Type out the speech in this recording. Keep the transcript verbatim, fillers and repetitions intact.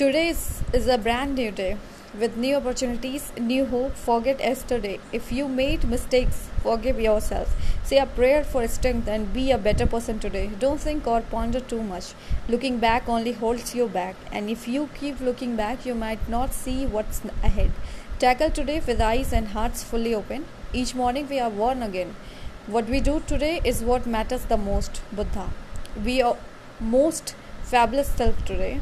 Today is, is a brand new day with new opportunities, new hope. Forget yesterday. If you made mistakes, forgive yourself. Say a prayer for strength and be a better person today. Don't think or ponder too much. Looking back only holds you back. And if you keep looking back, you might not see what's ahead. Tackle today with eyes and hearts fully open. Each morning we are born again. What we do today is what matters the most, Buddha. Be your most fabulous self today.